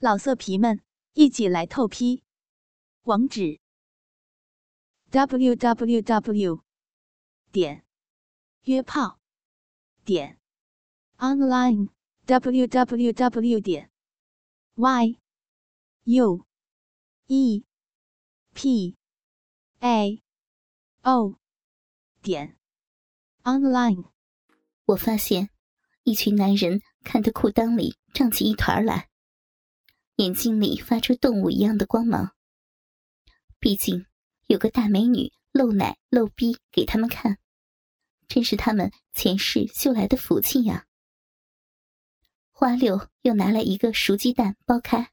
老色皮们，一起来透批！网址 www.约炮.online。我发现一群男人看得裤裆里胀起一团来，眼睛里发出动物一样的光芒。毕竟有个大美女露奶露逼给他们看，真是他们前世修来的福气呀。花六又拿来一个熟鸡蛋剥开，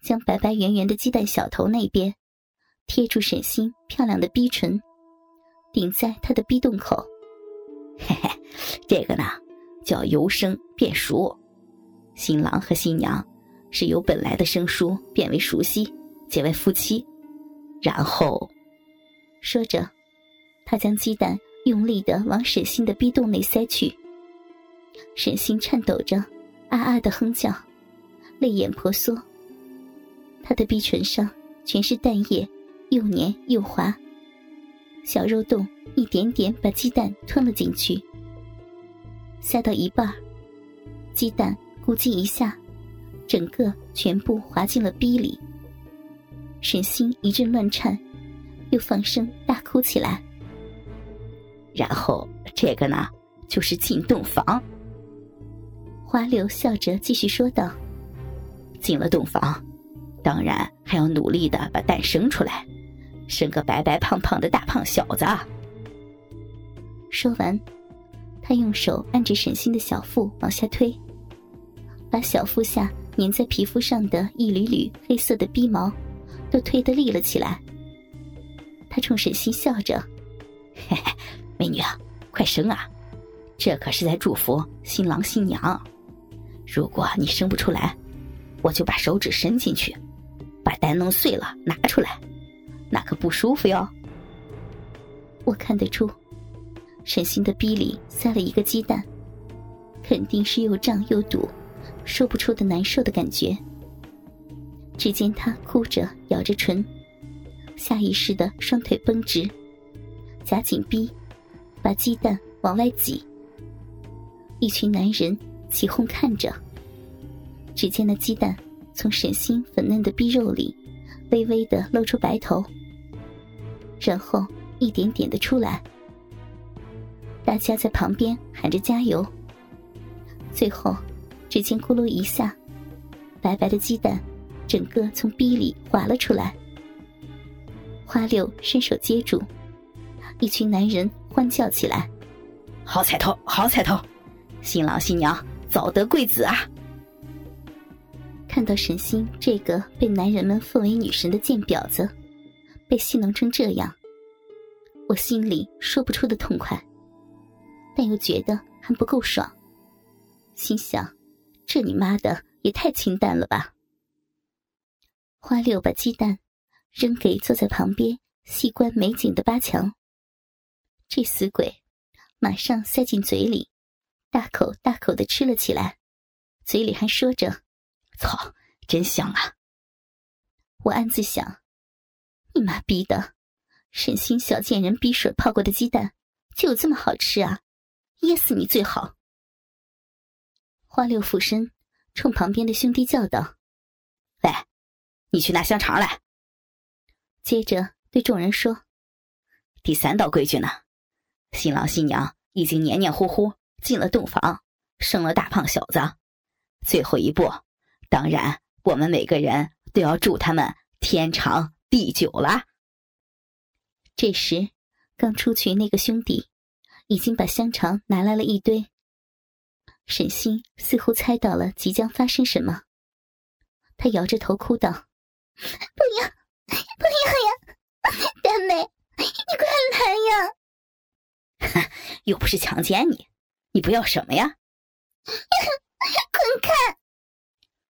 将白白圆圆的鸡蛋小头那边贴住沈星漂亮的逼唇，顶在她的逼洞口。嘿嘿，这个呢叫由生变熟，新郎和新娘是由本来的生疏变为熟悉，结为夫妻。然后说着，他将鸡蛋用力地往沈星的逼洞内塞去。沈星颤抖着啊啊地哼叫，泪眼婆娑，他的逼唇上全是蛋液，又黏又滑，小肉洞一点点把鸡蛋吞了进去。塞到一半，鸡蛋咕叽一下，整个全部滑进了逼里。沈星一阵乱颤，又放声大哭起来。然后这个呢就是进洞房。花柳笑着继续说道，进了洞房，当然还要努力的把蛋生出来，生个白白胖胖的大胖小子。说完，他用手按着沈星的小腹往下推，把小腹下粘在皮肤上的一缕缕黑色的逼毛都推得立了起来。他冲沈星笑着，嘿嘿，美女啊，快生啊，这可是在祝福新郎新娘。如果你生不出来，我就把手指伸进去，把蛋弄碎了拿出来，那可不舒服哟。我看得出沈星的逼里塞了一个鸡蛋，肯定是又胀又堵，说不出的难受的感觉。只见他哭着咬着唇，下意识的双腿绷直，夹紧逼，把鸡蛋往外挤。一群男人起哄看着，只见那鸡蛋从沈星粉嫩的逼肉里微微的露出白头，然后一点点的出来。大家在旁边喊着加油，最后只见咕噜一下，白白的鸡蛋整个从逼里滑了出来。花六伸手接住，一群男人欢叫起来，好彩头，好彩头，新郎新娘早得贵子啊。看到沈星这个被男人们奉为女神的贱婊子被戏弄成这样，我心里说不出的痛快，但又觉得还不够爽，心想这你妈的也太清淡了吧。花六把鸡蛋扔给坐在旁边细观美景的八强，这死鬼马上塞进嘴里，大口大口地吃了起来，嘴里还说着，操，真香啊。我暗自想，你妈逼的，沈星小贱人逼水泡过的鸡蛋就有这么好吃啊，噎死你最好。花六俯身冲旁边的兄弟叫道，喂，你去拿香肠来。接着对众人说，第三道规矩呢，新郎新娘已经黏黏糊糊进了洞房，生了大胖小子，最后一步当然我们每个人都要祝他们天长地久了。这时刚出去那个兄弟已经把香肠拿来了一堆，沈星似乎猜到了即将发生什么，他摇着头哭道，不要不要呀，大美你快来呀。又不是强奸你，你不要什么呀。滚开。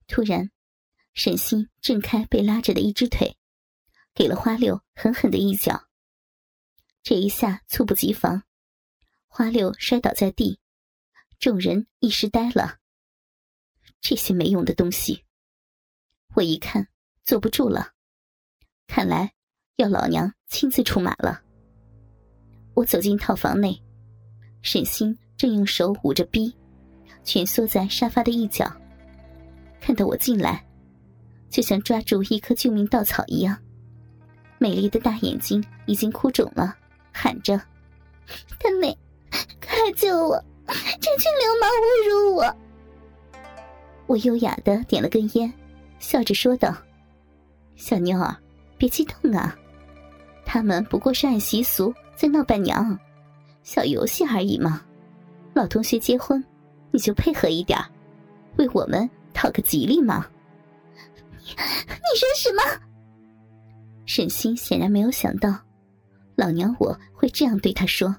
突然沈星挣开被拉着的一只腿，给了花六狠狠的一脚。这一下猝不及防，花六摔倒在地，众人一时呆了。这些没用的东西，我一看坐不住了，看来要老娘亲自出马了。我走进套房内，沈星正用手捂着逼，蜷缩在沙发的一角，看到我进来就像抓住一颗救命稻草一样，美丽的大眼睛已经哭肿了，喊着：大美，快来救我，这群流氓侮辱我。我优雅地点了根烟，笑着说道：小妞儿别激动啊，他们不过是按习俗在闹伴娘，小游戏而已嘛，老同学结婚你就配合一点，为我们讨个吉利嘛。你说什么？沈星显然没有想到老娘我会这样对他说，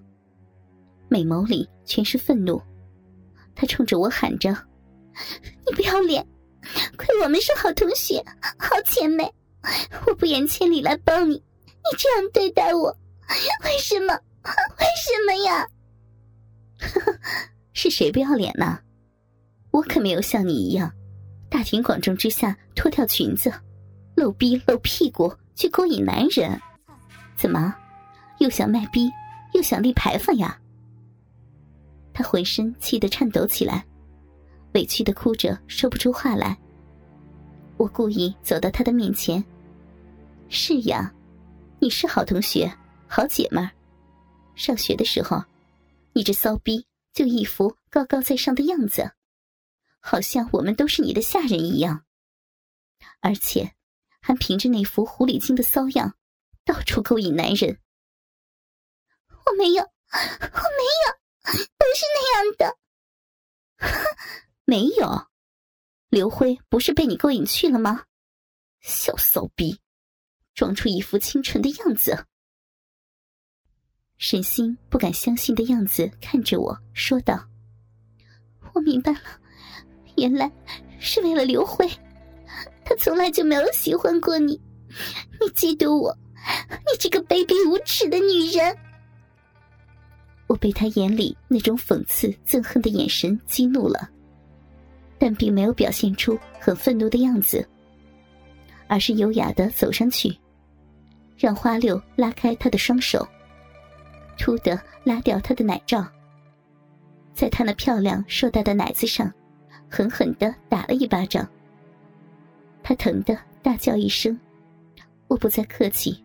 美眸里全是愤怒，他冲着我喊着：你不要脸，亏我们是好同学好姐妹，我不远千里来帮你，你这样对待我，为什么为什么呀？是谁不要脸呢？我可没有像你一样大庭广众之下脱掉裙子露逼露屁股去勾引男人，怎么又想卖逼又想立牌坊呀？他浑身气得颤抖起来，委屈地哭着说不出话来。我故意走到他的面前：是呀，你是好同学好姐妹，上学的时候你这骚逼就一副高高在上的样子，好像我们都是你的下人一样，而且还凭着那副狐狸精的骚样到处勾引男人。我没有，我没有，不是那样的。没有？刘辉不是被你勾引去了吗？小骚逼，装出一副清纯的样子。沈星不敢相信的样子看着我说道：我明白了，原来是为了刘辉，他从来就没有喜欢过你，你嫉妒我，你这个卑鄙无耻的女人。我被他眼里那种讽刺憎恨的眼神激怒了，但并没有表现出很愤怒的样子，而是优雅地走上去，让花六拉开他的双手，突地拉掉他的奶罩，在他那漂亮硕大的奶子上狠狠地打了一巴掌。他疼得大叫一声，我不再客气，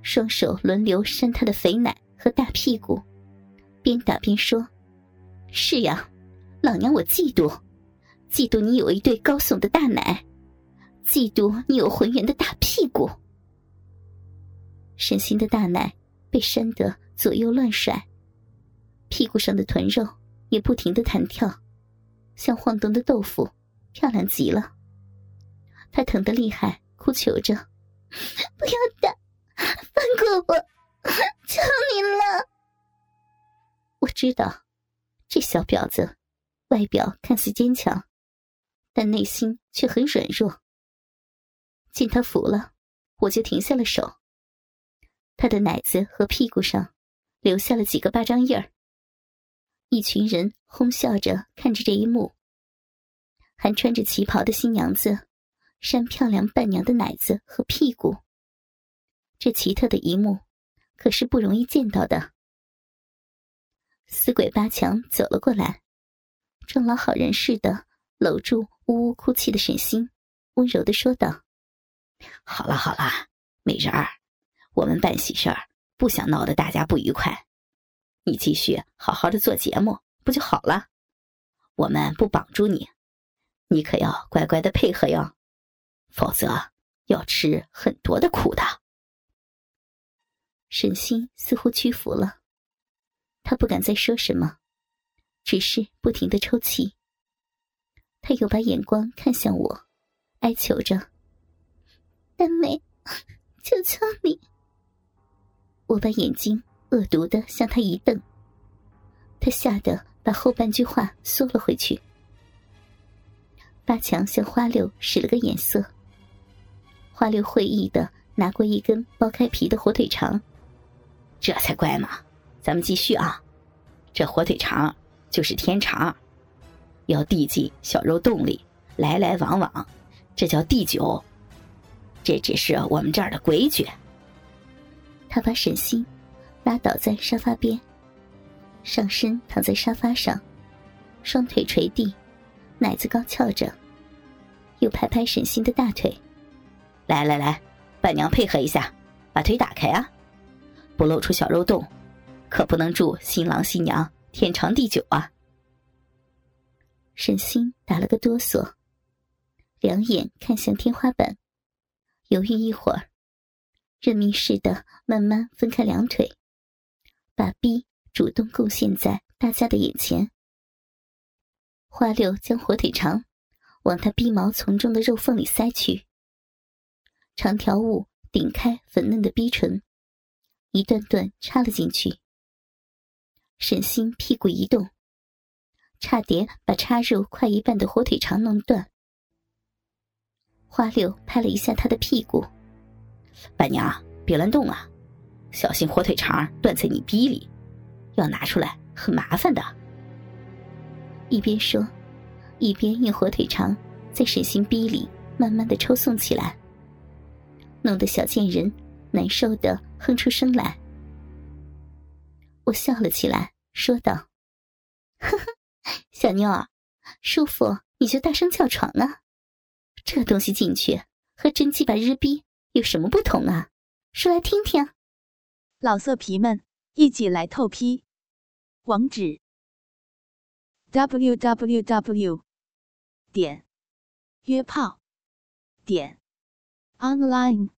双手轮流扇他的肥奶和大屁股，边打边说：是呀，老娘我嫉妒，嫉妒你有一对高耸的大奶，嫉妒你有浑圆的大屁股。沈星的大奶被扇得左右乱甩，屁股上的臀肉也不停地弹跳，像晃动的豆腐，漂亮极了。他疼得厉害，哭求着：不要打，放过我，求你了。我知道这小婊子外表看似坚强，但内心却很软弱，见他服了，我就停下了手。他的奶子和屁股上留下了几个巴掌印儿。一群人哄笑着看着这一幕，还穿着旗袍的新娘子扇漂亮伴娘的奶子和屁股，这奇特的一幕可是不容易见到的。死鬼八强走了过来，装老好人似的搂住呜呜哭泣的沈星，温柔地说道：好了好了，美人儿，我们办喜事儿不想闹得大家不愉快，你继续好好的做节目不就好了，我们不绑住你，你可要乖乖的配合哟，否则要吃很多的苦的。沈星似乎屈服了，他不敢再说什么，只是不停地抽泣。他又把眼光看向我，哀求着：丹美，求求你。我把眼睛恶毒地向他一瞪，他吓得把后半句话缩了回去。八强向花六使了个眼色，花六会意地拿过一根剥开皮的火腿肠：这才乖嘛，咱们继续啊，这火腿肠就是天肠，要递进小肉洞里来来往往，这叫第九，这只是我们这儿的规矩。他把沈星拉倒在沙发边，上身躺在沙发上，双腿垂地，奶子高翘着，又拍拍沈星的大腿，来来来，伴娘配合一下，把腿打开啊，不露出小肉洞，可不能祝新郎新娘天长地久啊。沈星打了个哆嗦，两眼看向天花板，犹豫一会儿，认命似的慢慢分开两腿，把逼主动贡献在大家的眼前。花柳将火腿肠往他逼毛丛中的肉缝里塞去，长条物顶开粉嫩的逼唇，一段段插了进去。沈星屁股一动，差点把插入快一半的火腿肠弄断。花柳拍了一下他的屁股，伴娘别乱动啊，小心火腿肠断在你逼里，要拿出来很麻烦的。一边说，一边用火腿肠在沈星逼里慢慢的抽送起来，弄得小贱人难受的哼出声来。我笑了起来，说道：“呵呵，小妞儿，舒服你就大声叫床啊！这东西进去和真鸡巴日逼有什么不同啊？说来听听。”老色皮们，一起来透批！网址 www.约炮.online